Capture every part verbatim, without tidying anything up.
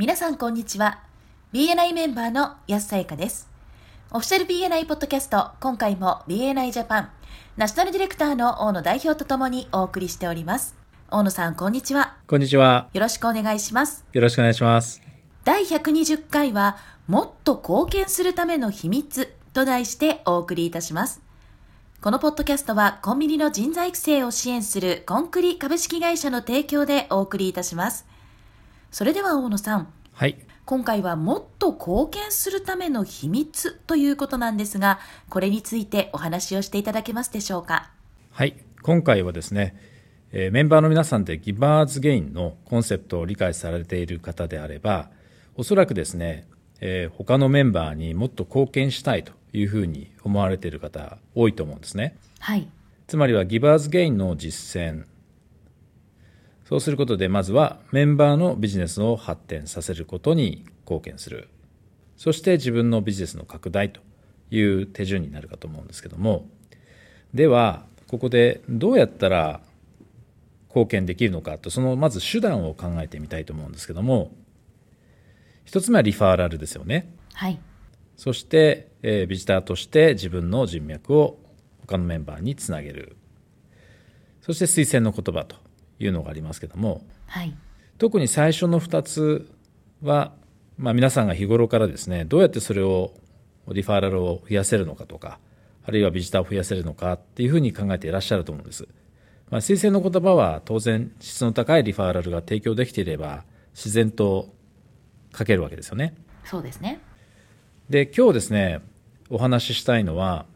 皆さんこんにちは。 ビーエヌアイ メンバーの安さゆかです。オフィシャル ビーエヌアイ ポッドキャスト、今回も ビーエヌアイ ジャパンナショナルディレクターの大野代表とともにお送りしております。大野さんこんにちは。こんにちは、よろしくお願いします。よろしくお願いします。だいひゃくにじゅっかいはもっと貢献するための秘密と題してお送りいたします。このポッドキャストはコンビニの人材育成を支援するコンクリ株式会社の提供でお送りいたします。それでは大野さん、はい、今回はもっと貢献するための秘密ということなんですが、これについてお話をしていただけますでしょうか。はい、今回はですね、えー、メンバーの皆さんでギバーズゲインのコンセプトを理解されている方であれば、おそらくですね、えー、他のメンバーにもっと貢献したいというふうに思われている方多いと思うんですね。はい。つまりはギバーズゲインの実践、そうすることでまずはメンバーのビジネスを発展させることに貢献する。そして自分のビジネスの拡大という手順になるかと思うんですけども、ではここでどうやったら貢献できるのかと、そのまず手段を考えてみたいと思うんですけども、一つ目はリファーラルですよね。はい。そして、えー、ビジターとして自分の人脈を他のメンバーにつなげる。そして推薦の言葉というのがありますけども、はい、特に最初のふたつは、まあ、皆さんが日頃からですね、どうやってそれをリファーラルを増やせるのかとか、あるいはビジターを増やせるのかっていうふうに考えていらっしゃると思うんです。まあ、推薦の言葉は当然質の高いリファーラルが提供できていれば自然と書けるわけですよね。そうですね。で、今日ですね、お話ししたいのは、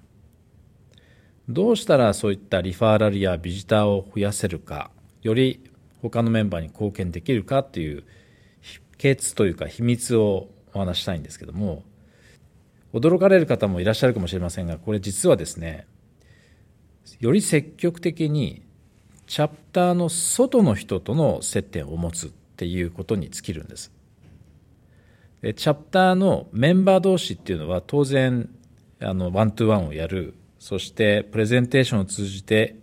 どうしたらそういったリファーラルやビジターを増やせるか、より他のメンバーに貢献できるかっていう秘訣というか秘密をお話したいんですけども、驚かれる方もいらっしゃるかもしれませんが、これ実はですね、より積極的にチャプターの外の人との接点を持つっていうことに尽きるんです。で、チャプターのメンバー同士っていうのは当然あのワントゥーワンをやる、そしてプレゼンテーションを通じて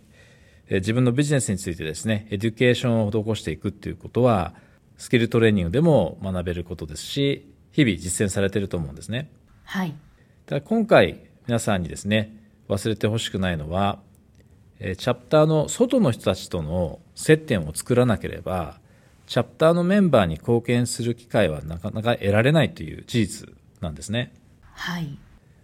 自分のビジネスについてですね、エデュケーションを施していくっていうことは、スキルトレーニングでも学べることですし、日々実践されていると思うんですね。はい。ただ今回皆さんにですね、忘れてほしくないのは、チャプターの外の人たちとの接点を作らなければ、チャプターのメンバーに貢献する機会はなかなか得られないという事実なんですね。はい。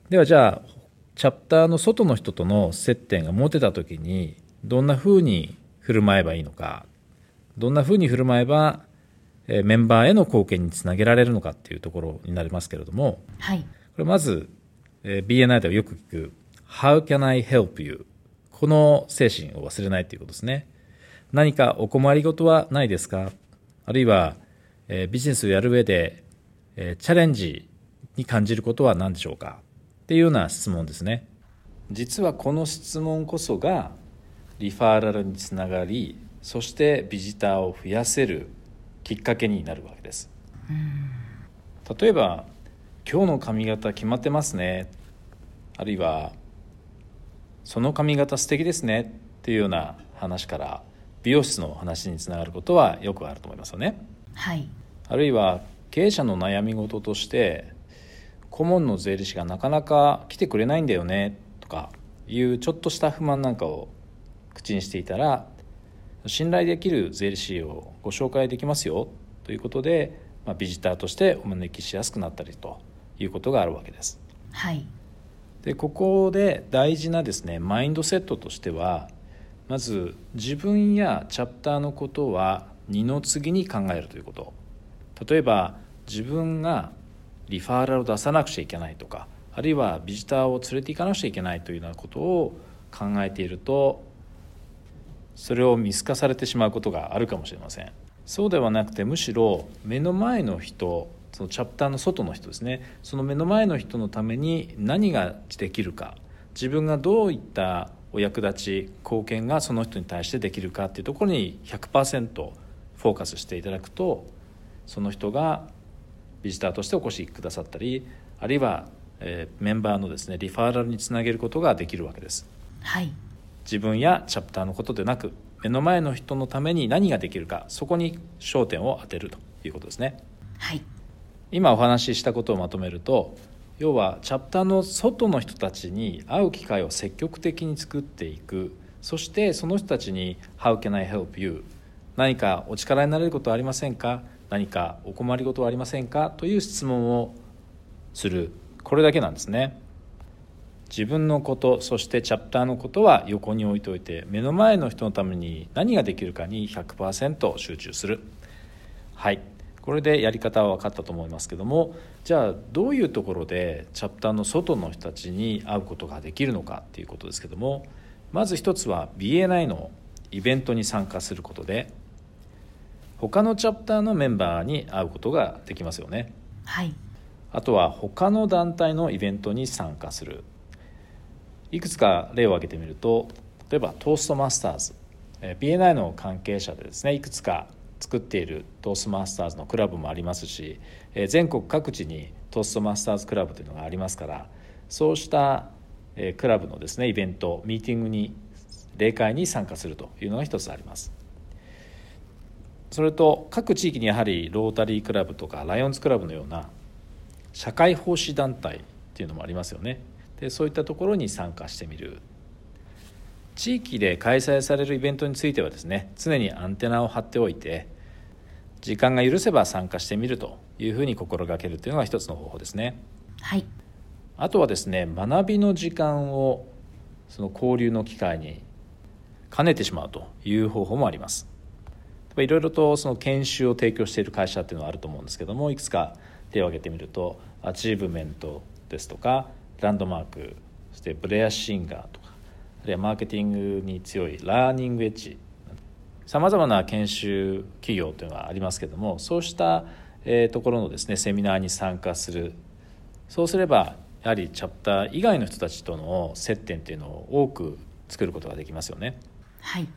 ではじゃあ、チャプターの外の人との接点が持てたときに、どんなふうに振る舞えばいいのか、どんなふうに振る舞えばメンバーへの貢献につなげられるのかっていうところになりますけれども、はい、これまず ビーエヌアイ ではよく聞く How can I help you? この精神を忘れないということですね。何かお困りごとはないですか、あるいはビジネスをやる上でチャレンジに感じることは何でしょうかっていうような質問ですね。実はこの質問こそがリファーラルにつながり、そしてビジターを増やせるきっかけになるわけです。うん、例えば今日の髪型決まってますね、あるいはその髪型素敵ですねっていうような話から美容室の話につながることはよくあると思いますよね。はい。あるいは経営者の悩み事として顧問の税理士がなかなか来てくれないんだよねとかいうちょっとした不満なんかを口にしていたら、信頼できる税理士をご紹介できますよということで、まあ、ビジターとしてお招きしやすくなったりということがあるわけです。はい。で、ここで大事なですね、マインドセットとしては、まず自分やチャプターのことは二の次に考えるということ。例えば自分がリファーラルを出さなくちゃいけないとか、あるいはビジターを連れて行かなくちゃいけないというようなことを考えていると、それを見透かされてしまうことがあるかもしれません。そうではなくて、むしろ目の前の人、そのチャプターの外の人ですね、その目の前の人のために何ができるか、自分がどういったお役立ち貢献がその人に対してできるかっていうところに ひゃくパーセント フォーカスしていただくと、その人がビジターとしてお越しくださったり、あるいは、えー、メンバーのですね、リファーラルにつなげることができるわけです。はい。自分やチャプターのことでなく、目の前の人のために何ができるか、そこに焦点を当てるということですね。はい、今お話ししたことをまとめると、要はチャプターの外の人たちに会う機会を積極的に作っていく、そしてその人たちに How can I help you? 何かお力になれることはありませんか？何かお困りごとはありませんか？という質問をする。これだけなんですね。自分のこと、そしてチャプターのことは横に置いておいて、目の前の人のために何ができるかに ひゃくパーセント 集中する。はい、これでやり方は分かったと思いますけども、じゃあどういうところでチャプターの外の人たちに会うことができるのかっていうことですけども、まず一つは ビーエヌアイ のイベントに参加することで他のチャプターのメンバーに会うことができますよね。はい。あとは他の団体のイベントに参加する。いくつか例を挙げてみると、例えばトーストマスターズ、 ビーエヌアイ の関係者でですね、いくつか作っているトーストマスターズのクラブもありますし、全国各地にトーストマスターズクラブというのがありますから、そうしたクラブのですねイベント、ミーティングに、例会に参加するというのが一つあります。それと各地域にやはりロータリークラブとかライオンズクラブのような社会奉仕団体っていうのもありますよね。で、そういったところに参加してみる。地域で開催されるイベントについてはですね、常にアンテナを張っておいて、時間が許せば参加してみるというふうに心がけるというのが一つの方法ですね。はい。あとはですね、学びの時間をその交流の機会に兼ねてしまうという方法もあります。いろいろとその研修を提供している会社っていうのはあると思うんですけども、いくつか手を挙げてみると、アチーブメントですとか、ランドマーク、そしてブレアシンガーとか、あるいはマーケティングに強いラーニングエッジ、さまざまな研修企業というのがありますけども、そうしたところのですねセミナーに参加する。そうすればやはりチャプター以外の人たちとの接点というのを多く作ることができますよね。はい。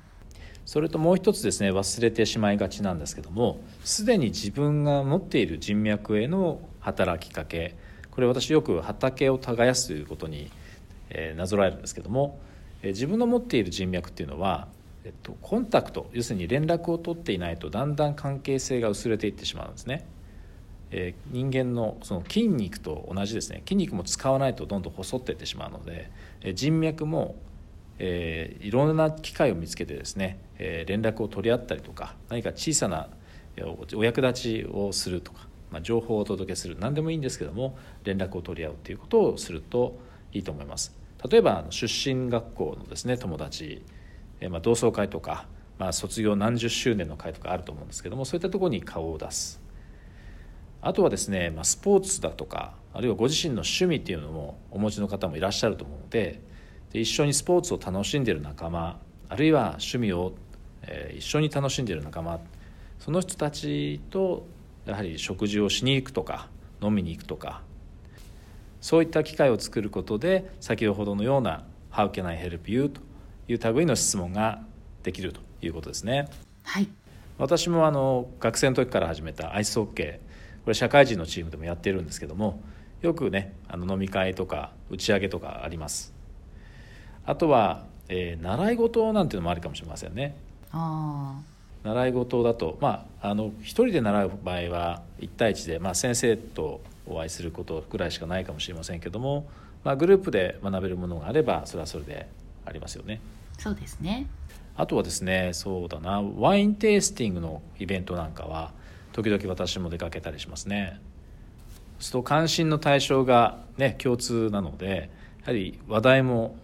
それともう一つですね、忘れてしまいがちなんですけども、すでに自分が持っている人脈への働きかけ、これ私よく畑を耕すということになぞらえるんですけども、自分の持っている人脈っていうのは、えっと、コンタクト、要するに連絡を取っていないとだんだん関係性が薄れていってしまうんですね。えー、人間のその筋肉と同じですね。筋肉も使わないとどんどん細っていってしまうので、えー、人脈も、えー、いろんな機会を見つけてですね、えー、連絡を取り合ったりとか、何か小さなお役立ちをするとか、まあ、情報をお届けする、何でもいいんですけども、連絡を取り合うということをするといいと思います。例えば出身学校のですね友達、えーまあ、同窓会とか、まあ、卒業何十周年の会とかあると思うんですけども、そういったところに顔を出す。あとはですね、まあ、スポーツだとか、あるいはご自身の趣味っていうのもお持ちの方もいらっしゃると思うので、で一緒にスポーツを楽しんでいる仲間、あるいは趣味を、えー、一緒に楽しんでいる仲間、その人たちとやはり食事をしに行くとか飲みに行くとか、そういった機会を作ることで、先ほどのような How can I help you? という類の質問ができるということですね。はい。私もあの学生の時から始めたアイスホッケー、これ社会人のチームでもやってるんですけども、よくねあの飲み会とか打ち上げとかあります。あとは、えー、習い事なんていうのもあるかもしれませんね。あ、習い事だと、まあ、あの一人で習う場合はいち対いちで、まあ、先生とお会いすることぐらいしかないかもしれませんけども、まあ、グループで学べるものがあればそれはそれでありますよね。そうですね。あとはですね、そうだな、ワインテイスティングのイベントなんかは時々私も出かけたりしますね。そうすると関心の対象が、ね、共通なので、やはり話題も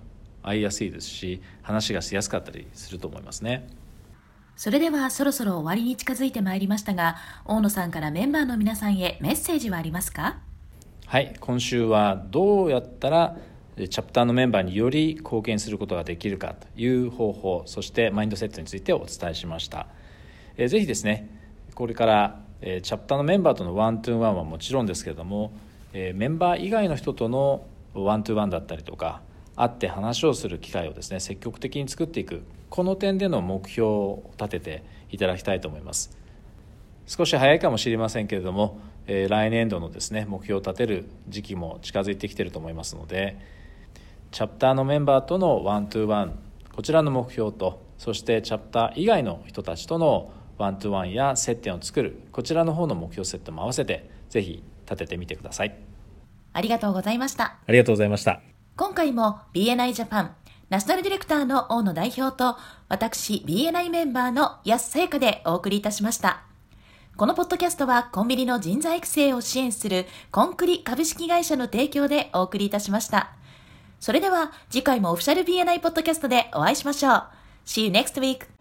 合いやすいですし、話がしやすかったりすると思いますね。それではそろそろ終わりに近づいてまいりましたが、大野さんからメンバーの皆さんへメッセージはありますか？はい、今週はどうやったらチャプターのメンバーにより貢献することができるかという方法、そしてマインドセットについてお伝えしました。えー、ぜひですね、これからチャプターのメンバーとのワントゥーワンはもちろんですけれども、メンバー以外の人とのワントゥーワンだったりとか、会って話をする機会をですね積極的に作っていく、この点での目標を立てていただきたいと思います。少し早いかもしれませんけれども、来年度のですね目標を立てる時期も近づいてきていると思いますので、チャプターのメンバーとのワントゥーワン、こちらの目標と、そしてチャプター以外の人たちとのワントゥワンや接点を作る、こちらの方の目標設定も合わせてぜひ立ててみてください。ありがとうございました。ありがとうございました。今回も ビーエヌアイ ジャパンナショナルディレクターの大野代表と私 ビーエヌアイ メンバーの安さやかでお送りいたしました。このポッドキャストはコンビニの人材育成を支援するコンクリ株式会社の提供でお送りいたしました。それでは次回もオフィシャル ビーエヌアイ ポッドキャストでお会いしましょう。 See you next week!